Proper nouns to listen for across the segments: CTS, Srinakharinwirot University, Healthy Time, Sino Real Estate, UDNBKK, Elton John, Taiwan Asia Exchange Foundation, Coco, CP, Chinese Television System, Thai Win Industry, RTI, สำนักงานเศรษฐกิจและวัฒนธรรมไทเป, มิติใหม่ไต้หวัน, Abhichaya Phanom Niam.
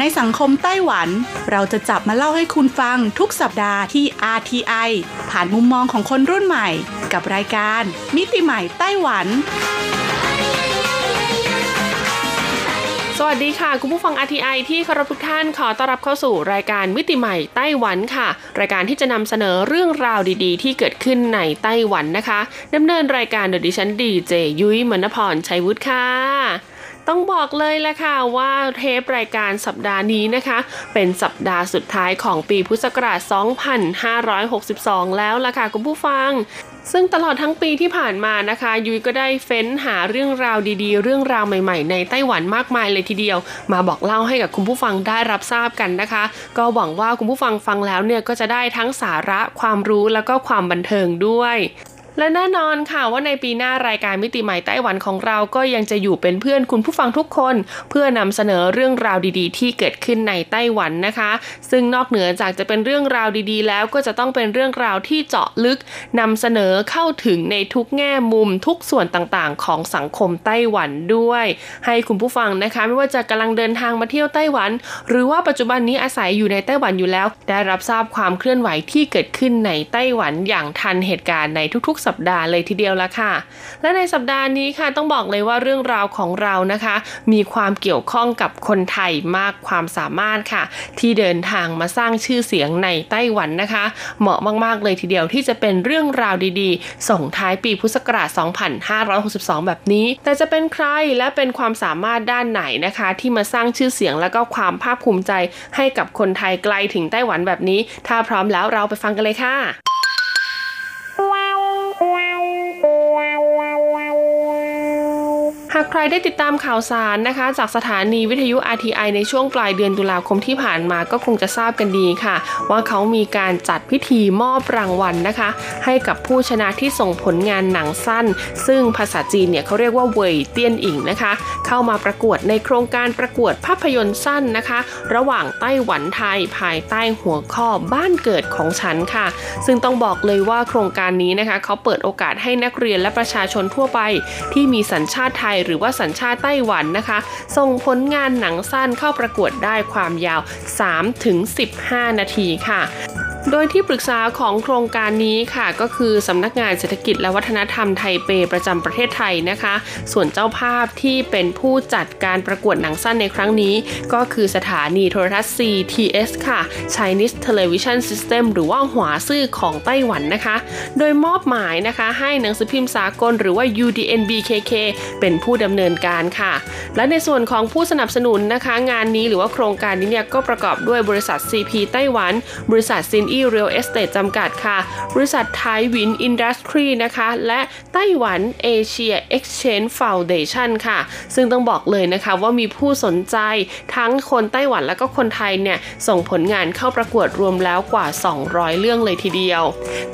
ในสังคมไต้หวันเราจะจับมาเล่าให้คุณฟังทุกสัปดาห์ที่ RTI ผ่านมุมมองของคนรุ่นใหม่กับรายการมิติใหม่ไต้หวันสวัสดีค่ะคุณผู้ฟัง RTI ที่เคารพทุกท่านขอต้อนรับเข้าสู่รายการมิติใหม่ไต้หวันค่ะรายการที่จะนำเสนอเรื่องราวดีๆที่เกิดขึ้นในไต้หวันนะคะดำเนินรายการโดยดิฉันดีเจยุ้ยมณพรชัยวุฒิค่ะต้องบอกเลยละค่ะว่าเทปรายการสัปดาห์นี้นะคะเป็นสัปดาห์สุดท้ายของปีพุทธศักราช 2562 แล้วละค่ะคุณผู้ฟังซึ่งตลอดทั้งปีที่ผ่านมานะคะยุ้ยก็ได้เฟ้นหาเรื่องราวดีๆเรื่องราวใหม่ๆในไต้หวันมากมายเลยทีเดียวมาบอกเล่าให้กับคุณผู้ฟังได้รับทราบกันนะคะก็หวังว่าคุณผู้ฟังฟังแล้วเนี่ยก็จะได้ทั้งสาระความรู้แล้วก็ความบันเทิงด้วยและแน่นอนค่ะว่าในปีหน้ารายการมิติใหม่ไต้หวันของเราก็ยังจะอยู่เป็นเพื่อนคุณผู้ฟังทุกคนเพื่อนำเสนอเรื่องราวดีๆที่เกิดขึ้นในไต้หวันนะคะซึ่งนอกเหนือจากจะเป็นเรื่องราวดีๆแล้วก็จะต้องเป็นเรื่องราวที่เจาะลึกนำเสนอเข้าถึงในทุกแง่มุมทุกส่วนต่างๆของสังคมไต้หวันด้วยให้คุณผู้ฟังนะคะไม่ว่าจะกำลังเดินทางมาเที่ยวไต้หวันหรือว่าปัจจุบันนี้อาศัยอยู่ในไต้หวันอยู่แล้วได้รับทราบความเคลื่อนไหวที่เกิดขึ้นในไต้หวันอย่างทันเหตุการณ์ในทุกๆสัปดาห์เลยทีเดียวละค่ะและในสัปดาห์นี้ค่ะต้องบอกเลยว่าเรื่องราวของเรานะคะมีความเกี่ยวข้องกับคนไทยมากความสามารถค่ะที่เดินทางมาสร้างชื่อเสียงในไต้หวันนะคะเหมาะมากๆเลยทีเดียวที่จะเป็นเรื่องราวดีๆส่งท้ายปีพุทธศักราช 2562 แบบนี้แต่จะเป็นใครและเป็นความสามารถด้านไหนนะคะที่มาสร้างชื่อเสียงและก็ความภาคภูมิใจให้กับคนไทยไกลถึงไต้หวันแบบนี้ถ้าพร้อมแล้วเราไปฟังกันเลยค่ะหากใครได้ติดตามข่าวสารนะคะจากสถานีวิทยุ RTI ในช่วงปลายเดือนตุลาคมที่ผ่านมาก็คงจะทราบกันดีค่ะว่าเขามีการจัดพิธีมอบรางวัลนะคะให้กับผู้ชนะที่ส่งผลงานหนังสั้นซึ่งภาษาจีนเนี่ยเขาเรียกว่าเว่ยเตี้ยนอิงนะคะเข้ามาประกวดในโครงการประกวดภาพยนตร์สั้นนะคะระหว่างไต้หวันไทยภายใต้หัวข้อบ้านเกิดของฉันค่ะซึ่งต้องบอกเลยว่าโครงการนี้นะคะเขาเปิดโอกาสให้นักเรียนและประชาชนทั่วไปที่มีสัญชาติไทยหรือว่าสัญชาติไต้หวันนะคะส่งผลงานหนังสั้นเข้าประกวดได้ความยาว 3-15 นาทีค่ะโดยที่ปรึกษาของโครงการนี้ค่ะก็คือสำนักงานเศรษฐกิจและวัฒนธรรมไทเปประจำประเทศไทยนะคะส่วนเจ้าภาพที่เป็นผู้จัดการประกวดหนังสั้นในครั้งนี้ก็คือสถานีโทรทัศน์ CTS ค่ะ Chinese Television System หรือว่าหัวซื่อของไต้หวันนะคะโดยมอบหมายนะคะให้หนังสือพิมพ์สากลหรือว่า UDNBKK เป็นผู้ดำเนินการค่ะและในส่วนของผู้สนับสนุนนะคะงานนี้หรือว่าโครงการนี้เนี่ยก็ประกอบด้วยบริษัท CP ไต้หวันบริษัทซินอีเรียลเอสเตทจำกัดค่ะบริษัทไทยวินอินดัสทรีนะคะและไต้หวันเอเชียเอ็กซ์เชนจ์ฟาวเดชั่นค่ะซึ่งต้องบอกเลยนะคะว่ามีผู้สนใจทั้งคนไต้หวันและก็คนไทยเนี่ยส่งผลงานเข้าประกวดรวมแล้วกว่า200เรื่องเลยทีเดียว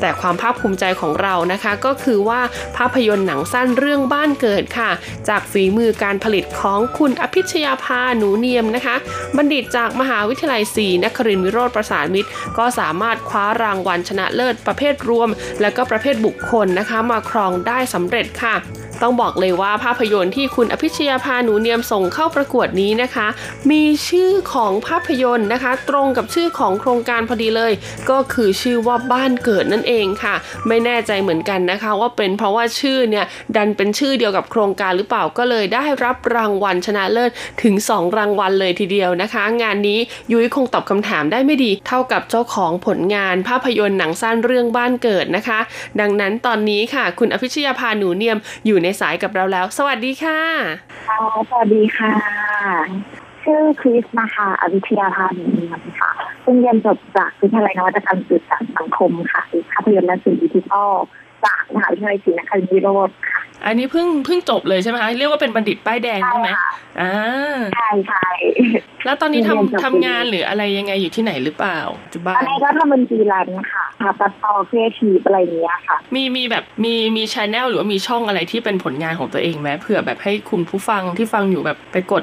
แต่ความภาคภูมิใจของเรานะคะก็คือว่าภาพยนตร์หนังสั้นเรื่องบ้านเกิดค่ะจากฝีมือการผลิตของคุณอภิชยาภาหนูเนียมนะคะบัณฑิตจากมหาวิทยาลัยศรีนครินทร์วิโรจน์ประสานมิตรก็สามารถคว้ารางวัลชนะเลิศประเภทรวมและก็ประเภทบุคคลนะคะมาครองได้สำเร็จค่ะต้องบอกเลยว่าภาพยนตร์ที่คุณอภิชยาภาหนูเนียมส่งเข้าประกวดนี้นะคะมีชื่อของภาพยนตร์นะคะตรงกับชื่อของโครงการพอดีเลยก็คือชื่อว่าบ้านเกิดนั่นเองค่ะไม่แน่ใจเหมือนกันนะคะว่าเป็นเพราะว่าชื่อเนี่ยดันเป็นชื่อเดียวกับโครงการหรือเปล่าก็เลยได้รับรางวัลชนะเลิศถึง2รางวัลเลยทีเดียวนะคะงานนี้ยุ้ยคงตอบคำถามได้ไม่ดีเท่ากับเจ้าของผลงานภาพยนตร์หนังสั้นเรื่องบ้านเกิดนะคะดังนั้นตอนนี้ค่ะคุณอภิชยาภาหนูเนียมอยู่ในสายกับเราแล้วสวัสดีค่ะสวัสดีค่ะชื่อคริสนะคะอภิชยาภาหนูเนียมค่ะซึ่งเรียนจบจากวิทยาลัยนวัตกรรมสื่อสารสังคมค่ะภาพยนตร์และสื่อดิจิทัลจากมหาวิทยาลัยศรีนครินทร์วิโรจน์ค่ะอันนี้เพิ่งจบเลยใช่ไหมคะเรียกว่าเป็นบัณฑิตป้ายแดงใช่ไหมใช่ใช่แล้วตอนนี้ทำงานหรืออะไรยังไงอยู่ที่ไหนหรือเปล่าจุบ้านอันนี้ก็ทำเป็นฟรีแลนซ์ค่ะตัดต่อครีเอทีฟอะไรอย่างเงี้ยค่ะมี channel หรือว่ามีช่องอะไรที่เป็นผลงานของตัวเองไหมเผื่อแบบให้คุณผู้ฟังที่ฟังอยู่แบบไปก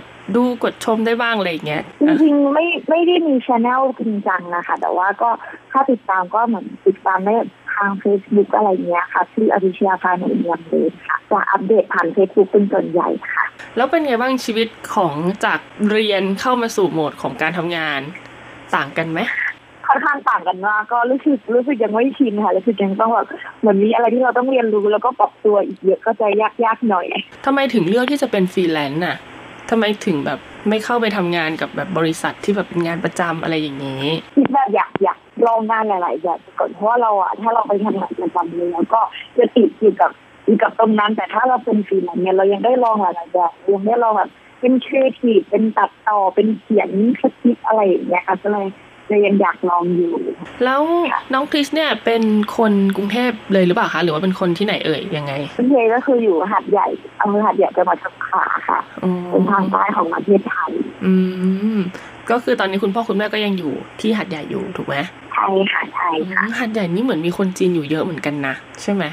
ดชมได้บ้างอะไรอย่างเงี้ยจริงๆไม่ได้มี channel จริงจังนะคะแต่ว่าก็ถ้าติดตามก็เหมือนติดตามได้ ทาง Facebook อะไรเงี้ยค่ะที่อภิชยาภาในเนียมเลยค่ะจะอัปเดตผ่าน Facebook เป็นส่วนใหญ่ค่ะแล้วเป็นไงบ้างชีวิตของจากเรียนเข้ามาสู่โหมดของการทำงานต่างกันไหมค่อนข้างต่างกันมากก็รู้สึกยังไม่ชินค่ะรู้สึกยังต้องแบบเหมือนมีอะไรที่เราต้องเรียนรู้แล้วก็ปรับตัวอีกเยอะก็จะยากหน่อยทำไมถึงเลือกที่จะเป็นฟรีแลนซ์น่ะทำไมถึงแบบไม่เข้าไปทำงานกับแบบบริษัทที่แบบเป็นงานประจำอะไรอย่างนี้คิดแบบอยากลองงานหลายๆอย่างก่อนเพราะว่าเราอ่ะถ้าเราไปทำงานประจำเลยแล้วก็จะติดอยู่กับตรงนั้นแต่ถ้าเราเป็นฟรีแลนซ์เนี่ยเรายังได้ลองหลายๆอย่างยังได้ลองแบบเป็นครีเอทีฟเป็นตัดต่อเป็นเขียนสคริปต์อะไรอย่างเงี้ยค่ะก็เลยยังอยากลองอยู่แล้วน้องคริสเนี่ยเป็นคนกรุงเทพเลยหรือเปล่าคะหรือว่าเป็นคนที่ไหนเอ่ยยังไงกรุงเทพก็คืออยู่หาดใหญ่อำเภอหาดใหญ่จังหวัดสงขลาค่ะเป็นทางใต้ของประเทศไทยก็คือตอนนี้คุณพ่อคุณแม่ก็ยังอยู่ที่หาดใหญ่อยู่ถูกไหมใช่ค่ะใช่ค่ะหาดใหญ่นี่เหมือนมีคนจีนอยู่เยอะเหมือนกันนะใช่ไหม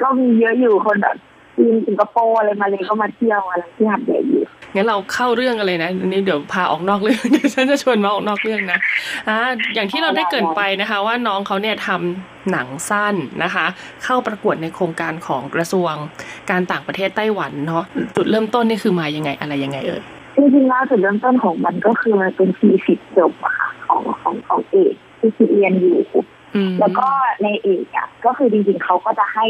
ก็มีเยอะอยู่คนแบบจีนสิงคโปร์อะไรมาเลยก็มาเที่ยวอะไรที่หาดใหญ่อยู่งั้นเราเข้าเรื่องกันเลยนะนี่เดี๋ยวพาออกนอกเรื่องเดี๋ยวฉันจะชวนมาออกนอกเรื่องนะอย่างที่เราได้เกริ่นไปนะคะว่าน้องเขาเนี่ยทำหนังสั้นนะคะเข้าประกวดในโครงการของกระทรวงการต่างประเทศไต้หวันเนาะจุดเริ่มต้นนี่คือมายังไงอะไรยังไงเอ่ยจริงๆแล้วจุดเริ่มต้นของมันก็คือมันเป็นทีสิทธิ์จบอะค่ะของเอกที่เรียนอยู่แล้วก็ในเอกอ่ะก็คือจริงๆเขาก็จะให้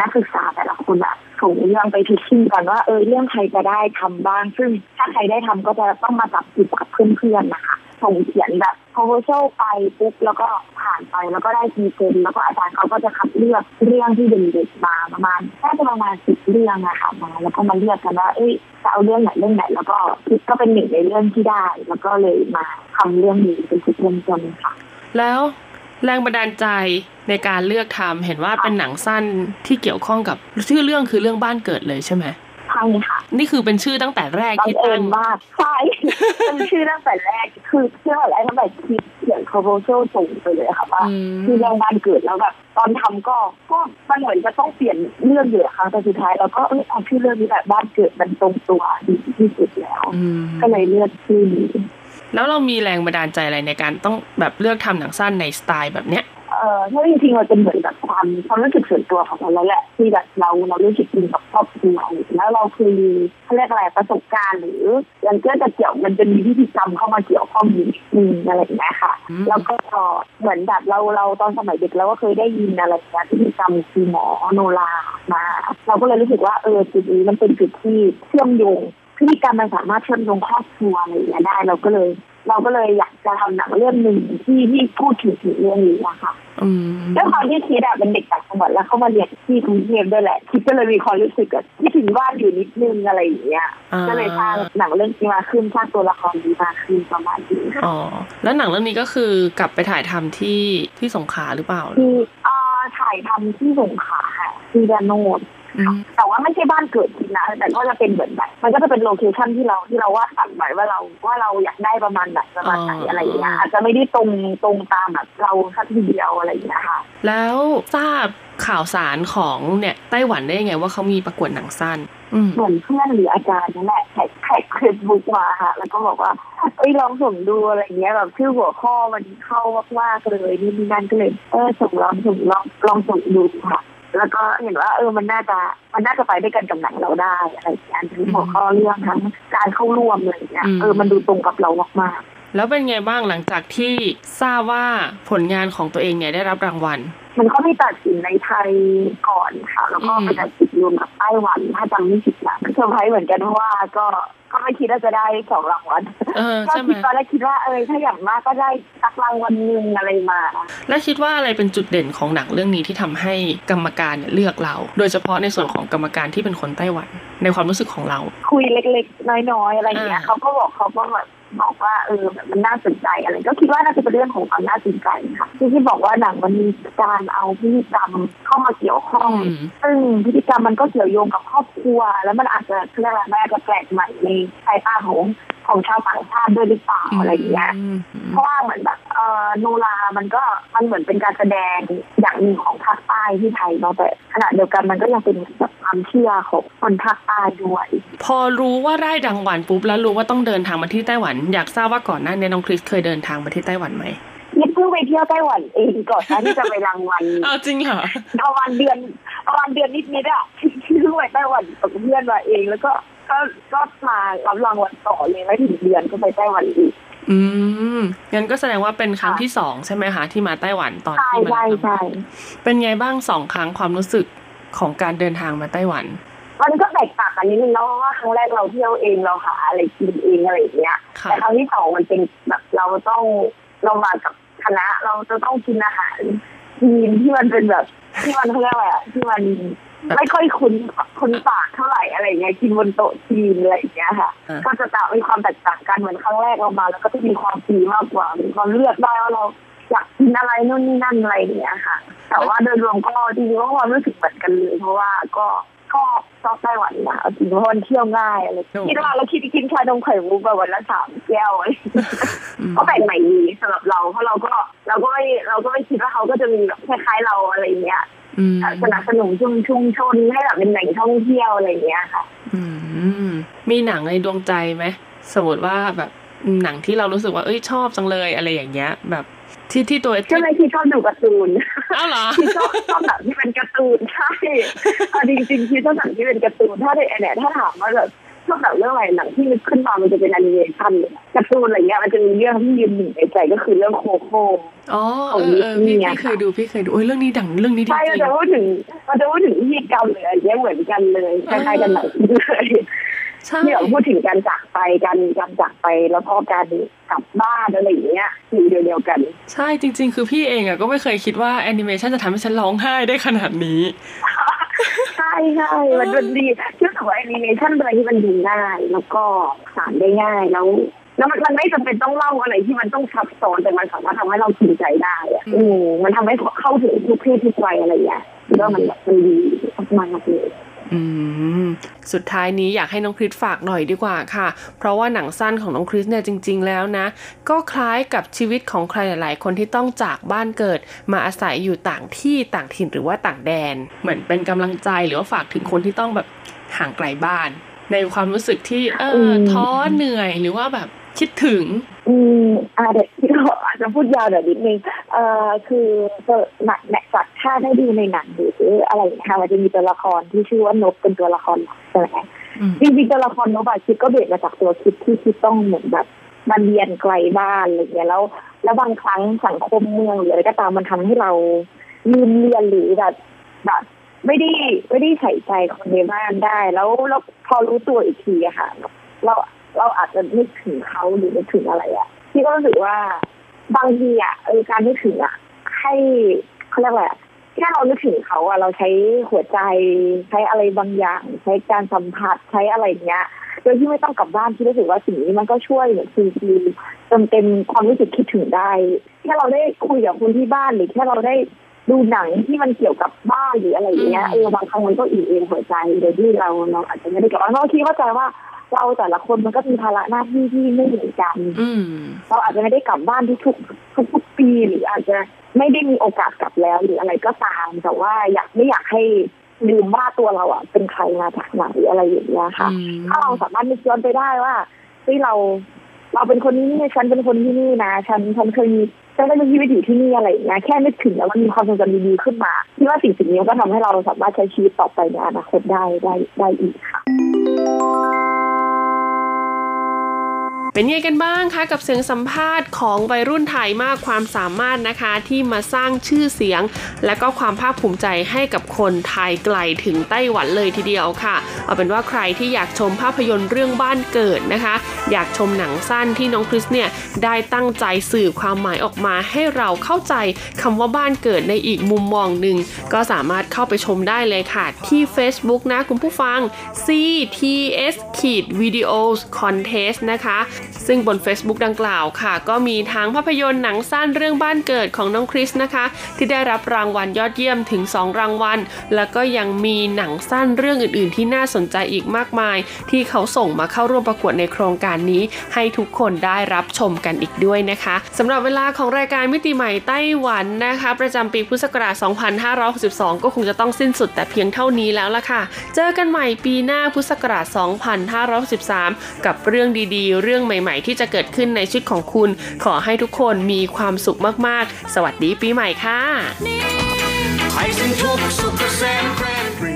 นักศึกษาแต่ละคนอ่ะส่งเรื่องไปพิชชิ่งก่อนว่าเรื่องใครจะได้ทำบ้างซึ่งถ้าใครได้ทำก็จะต้องมาจับจิตกับเพื่อนๆนะคะส่งเขียนแบบโพสต์ไปปุ๊บแล้วก็ผ่านไปแล้วก็ได้ทีเซนแล้วก็อาจารย์เขาก็จะคัดเลือกเรื่องที่เด็กๆมาประมาณ10เรื่องอะค่ะมาแล้วก็มาเลือกกันว่าจะเอาเรื่องไหนแล้วก็คิดก็เป็นหนึ่งในเรื่องที่ได้แล้วก็เลยมาทำเรื่องนี้เป็นจุดเริ่มต้นค่ะแล้วแรงบันดาลใจในการเลือกทำเห็นว่าเป็นหนังสั้นที่เกี่ยวข้องกับชื่อเรื่องคือเรื่องบ้านเกิดเลยใช่ไหมใช่ค่ะนี่คือเป็นชื่อตั้งแต่แรกที่ตั้งว่าใช่เป็นชื่อตั้งแต่แรกคือเชื่ออะไรตั้งแต่คิดเขียนโคโรโชส่งไปเลยค่ะว่าคือเรื่องบ้านเกิดแล้วแบบตอนทำก็มันเหมือนจะต้องเปลี่ยนเรื่องอยู่ค่ะแต่สุดท้ายเราก็เอาชื่อเรื่องนี้แบบบ้านเกิดมันตรงตัวดีที่สุดแล้วก็เลยเลือกชื่อนี้แล้วเรามีแรงบันดาลใจอะไรในการต้องแบบเลือกทำหนังสั้นในสไตล์แบบเนี้ยเพราะจริงๆมันเป็นเหมือนแบบความรู้สึกส่วนตัวของเราแหละที่แบบเรารู้สึกอินกับครอบครัวแล้วเราคือเขาเรียกอะไรประสบการณ์หรืออย่างเช่นจะเกี่ยวมันจะมีพิธีกรรมเข้ามาเกี่ยวข้องมีอะไรอย่างเงี้ยค่ะแล้วก็เหมือนแบบเราตอนสมัยเด็กเราก็เคยได้ยินอะไรนะพิธีกรรมคือหมอโนรามาเราก็เลยรู้สึกว่าจุดนี้มันเป็นจุดที่เชื่อมโยงพฤติกรรมมันสามารถเชื่อมโยงครอบครัวอะไรอย่างเงี้ยได้เราก็เลยอยากจะทำหนังเรื่องหนึ่งที่พูดถึงเรื่องนี้นะคะแล้วความที่คิดเป็นเด็กต่างจังหวัดแล้วเข้ามาเรียนที่กรุงเทพด้วยแหละคิดก็เลยมีความรู้สึกที่ถึงบ้านอยู่นิดนึงอะไรอย่างเงี้ยก็เลยสร้างหนังเรื่องนี้มาขึ้นสร้างตัวละครนี้มาขึ้นประมาณนี้อ๋อแล้วหนังเรื่องนี้ก็คือกลับไปถ่ายทำที่สงขลาหรือเปล่าคือถ่ายทำที่สงขลาที่ระโนดแต่ว่าไม่ใช่บ้านเกิดนะแต่ก็จะเป็นเหมือนแบบมันก็จะเป็นโลเคชั่นที่เราวาดฝันไว้ว่าเราอยากได้ประมาณไหนอะไรอย่างเงี้ยอาจจะไม่ได้ตรงตามแบบเราแค่ทีเดียวอะไรอย่างเงี้ยค่ะแล้วทราบข่าวสารของเนี่ยไต้หวันได้ยังไงว่าเขามีประกวดหนังสั้นเหมือนเพื่อนหรืออาจารย์นั่นแหละแท็กเฟซบุ๊กมาค่ะแล้วก็บอกว่าลองส่งดูอะไรเงี้ยแบบชื่อหัวข้อมันเข้ามากๆเลยนี่นั่นก็เลยส่งลองส่งดูค่ะแล้วก็เห็นว่ามันน่าจะไปด้วยกันกับหนังเราได้อะไรอย่างนี้หัวข้อเรื่องทั้งการเข้าร่วมอะไรอย่างเงี้ยมันดูตรงกับเรามากๆแล้วเป็นไงบ้างหลังจากที่ทราบว่าผลงานของตัวเองเนี่ยได้รับรางวัลมันก็มีตัดสินในไทยก่อนค่ะแล้วก็ไปตัดสินรวมกับไต้หวันถ้าจำไม่ผิดนะเซอร์ไพรส์เหมือนกันเพราะว่าก็ไม่คิดว่าจะได้2รางวัลก็คิดตอนแรกคิดว่าถ้าอย่างมากก็ได้สักรางวัลนึงอะไรมาแล้วคิดว่าอะไรเป็นจุดเด่นของหนังเรื่องนี้ที่ทำให้กรรมการเนี่ยเลือกเราโดยเฉพาะในส่วนของกรรมการที่เป็นคนไต้หวันในความรู้สึกของเราคุยเล็กๆน้อยๆอะไรอย่างเงี้ยเขาก็บอกว่ามันน่าสนใจอะไรก็คิดว่าน่าจะเป็นเรื่องของความน่าสนใจค่ะที่บอกว่าหนังมันมีการเอาพฤติกรรมเข้ามาเกี่ยวข้องซึ่งพฤติกรรมมันก็เกี่ยวโยงกับครอบครัวแล้วมันอาจจะเรื่องแม่ก็แปลกใหม่ในสายตาของชาวต่างชาติด้วยหรือเปล่าอะไรอย่างเงี้ยเพราะว่าเหมือนแบบโนรามันเหมือนเป็นการแสดงอย่างหนึ่งของภาคใต้ที่ไทยเนาะแต่ขณะเดียวกันมันก็ยังเป็นแบบความเชื่อของคนภาคใต้ด้วยพอรู้ว่าได้รางวัลปุ๊บแล้วรู้ว่าต้องเดินทางมาที่ไต้หวันอยากทราบว่าก่อนหน้านี้น้องคริสเคยเดินทางมาที่ไต้หวันไหม เพิ่งไปเที่ยวไต้หวันเองก่อนที่จะไปรางวัลอ้าวจริงเหรอประมาณเดือนนิดๆอ่ะที่เพิ่งไปไต้หวันกับเพื่อนมาเองแล้วก็มารับรางวัลต่อเลยไม่ถึงเดือนก็ไปไต้หวันอีกงั้นก็แสดงว่าเป็นครั้งที่2ใช่ไหมคะที่มาไต้หวันตอนที่มาใช่ๆเป็นไงบ้าง2ครั้งความรู้สึกของการเดินทางมาไต้หวันมันก็แตกต่างกันนิดนึงเนาะว่าครั้งแรกเราเที่ยวเองเราหาอะไรกินเองอะไรอย่างเงี้ยแต่ครั้งที่2มันเป็นแบบเรามากับคณะเราจะต้องกินอาหารจีนที่มันเป็นแบบที่มันเขาเรียกว่าที่มันไม่ค่อยคุ้นปากเท่าไหร่อะไรเงี้ยกินบนโต๊ะจีนอะไรอย่างเงี้ยค่ะก็จะต่างมีความแตกต่างกันเหมือนครั้งแรกเรามาแล้วก็จะมีความฟรีมากกว่ามีความเลือกได้ว่าเราอยากกินอะไรนู่นนี่นั่นอะไรอย่างเงี้ยค่ะแต่ว่าโดยรวมก็จริงๆว่าความรู้สึกเหมือนกันเลยเพราะว่าก็ชอบไต้หวันนะจริงๆคนเที่ยวง่ายอะไรคิดว่าเรากินชานมไข่มุกแบบวันละ3แก้วก็แปลกใหม่ดีสำหรับเราเพราะเราก็ไม่คิดว่าเขาก็จะมีแบบคล้ายๆเราอะไรเงี้ยสนับสนุนชุมชนให้แบบเป็นแหล่งท่องเที่ยวอะไรเงี้ยค่ะมีหนังในดวงใจไหมสมมติว่าแบบหนังที่เรารู้สึกว่าเอ้ยชอบจังเลยอะไรอย่างเงี้ยแบบที่ตัวก็เลยที่ชอบดูการ์ตูนอ้าวเหรอที่ชอบหนังที่เป็นการ์ตูนใช่จริงๆที่ชอบหนังที่เป็นการ์ตูนถ้าได้แอนเนี่ยถ้าถามว่าแบบชอบหนังเรื่องอะไรหนังที่นึกขึ้นมามันจะเป็นแอนิเมชั่นการ์ตูนอะไรเงี้ยมันจะมีเรื่องที่ยืนหนึ่งในใจก็คือเรื่องโคโค่อ๋อพี่เคยดูโอ้ยเรื่องนี้ดังจริงใช่เราจะพูดถึงพิธีกรรมเลยเยอะเหมือนกันเลยคล้ายๆกันหนังเลยที่เราพูดถึงการจากไปการจากไปแล้วก็การกลับบ้านอะไรอย่างเงี้ยอยู่เดียวกันใช่จริงๆคือพี่เองอ่ะก็ไม่เคยคิดว่าแอนิเมชันจะทำให้ฉันร้องไห้ได้ขนาดนี้ใช่ใช่มันดีที่สุดว่าแอนิเมชันอะไรที่มันดูง่ายแล้วก็สานได้ง่ายแล้วมันไม่จำเป็นต้องเล่าอะไรที่มันต้องซับซ้อนแต่มันสามารถทำให้เราถึงใจได้อ่ะมันทำให้เข้าถึงทุกเพศทุกวัยอะไรอย่างเงี้ยแล้วมันดีมากเลยสุดท้ายนี้อยากให้น้องคริสฝากหน่อยดีกว่าค่ะเพราะว่าหนังสั้นของน้องคริสเนี่ยจริงๆแล้วนะก็คล้ายกับชีวิตของใครหลายๆคนที่ต้องจากบ้านเกิดมาอาศัยอยู่ต่างที่ต่างถิ่นหรือว่าต่างแดนเหมือนเป็นกำลังใจหรือว่าฝากถึงคนที่ต้องแบบห่างไกลบ้านในความรู้สึกที่ท้อเหนื่อยหรือว่าแบบคิดถึงเด็กที่เราอาจจะพูดยาวหน่อยนิดนึงคือหนักแม่สัตว์ถ้าได้ดูในหนังหรืออะไรนะคะมันจะมีตัวละครที่ชื่อว่านกเป็นตัวละครใช่ไหมจริงๆตัวละครนกคิดก็เบียดมาจากตัวคิดที่คิดต้องเหมือนแบบมันเรียนไกลบ้านอะไรอย่างเงี้ยแล้วบางครั้งสังคมเมืองหรืออะไรก็ตามมันทำให้เราลืมเรียนหรือแบบไม่ได้ใส่ใจคนในบ้านได้แล้วพอรู้ตัวอีกทีอะค่ะเราอาจจะนึกถึงเขาหรือนึกถึงอะไรอ่ะที่ก็รู้สึกว่าบางทีอ่ะการนึกถึงอ่ะให้เขาเรียกว่าแค่เรานึกถึงเขาอ่ะเราใช้หัวใจใช้อะไรบางอย่างใช้การสัมผัสใช้อะไรเงี้ยโดยที่ไม่ต้องกลับบ้านที่รู้สึกว่าสิ่งนี้มันก็ช่วยเหมือนซีเต็มความรู้สึกคิดถึงได้แค่เราได้คุยกับคนที่บ้านหรือแค่เราได้ดูหนังที่มันเกี่ยวกับบ้านหรืออะไรเงี้ยบางครั้งมันก็อิ่มเองหัวใจโดยที่เราอาจจะไม่ได้กลับบ้านเพราะคิดว่าใจว่าเราแต่ละคนมันก็มีภาระหน้าที่ที่ไม่เหมือนกันเราอาจจะไม่ได้กลับบ้านทุกปีหรืออาจจะไม่ได้มีโอกาสกลับแล้วหรืออะไรก็ตามแต่ว่าไม่อยากให้ลืมว่าตัวเราอ่ะเป็นใครมาจากไหนอะไรอย่างเงี้ยค่ะถ้าเราสามารถนึกย้อนไปได้ว่าที่เราเป็นคนนี้ฉันเป็นคนที่นี่นะฉันเคยฉันได้มีชีวิตอยู่ที่นี่อะไรอย่างเงี้ยแค่นึกถึงแล้วมันมีความทรงจำดีๆขึ้นมาที่ว่าสิ่งนี้ก็ทำให้เราสามารถใช้ชีวิตต่อไปในอนาคตได้อีกค่ะเป็นยังไงกันบ้างคะกับเสียงสัมภาษณ์ของวัยรุ่นไทยมากความสามารถนะคะที่มาสร้างชื่อเสียงและก็ความภาคภูมิใจให้กับคนไทยไกลถึงไต้หวันเลยทีเดียวค่ะเอาเป็นว่าใครที่อยากชมภาพยนตร์เรื่องบ้านเกิดนะคะอยากชมหนังสั้นที่น้องคริสเนี่ยได้ตั้งใจสื่อความหมายออกมาให้เราเข้าใจคำว่าบ้านเกิดในอีกมุมมองหนึ่งก็สามารถเข้าไปชมได้เลยค่ะที่ Facebook นะคุณผู้ฟัง CTS-Videos Contest นะคะซึ่งบน Facebook ดังกล่าวค่ะก็มีทั้งภาพยนตร์หนังสั้นเรื่องบ้านเกิดของน้องคริสนะคะที่ได้รับรางวัลยอดเยี่ยมถึง2รางวัลแล้วก็ยังมีหนังสั้นเรื่องอื่นๆที่น่าสนใจอีกมากมายที่เขาส่งมาเข้าร่วมประกวดในโครงการนี้ให้ทุกคนได้รับชมกันอีกด้วยนะคะสำหรับเวลาของรายการมิติใหม่ไต้หวันนะคะประจำปีพุทธศักราช2562ก็คงจะต้องสิ้นสุดแต่เพียงเท่านี้แล้วล่ะค่ะเจอกันใหม่ปีหน้าพุทธศักราช2563กับเรื่องดีๆเรื่องใหม่ หม่ๆที่จะเกิดขึ้นในชีวิตของคุณขอให้ทุกคนมีความสุขมากๆสวัสดีปีใหม่ค่ะ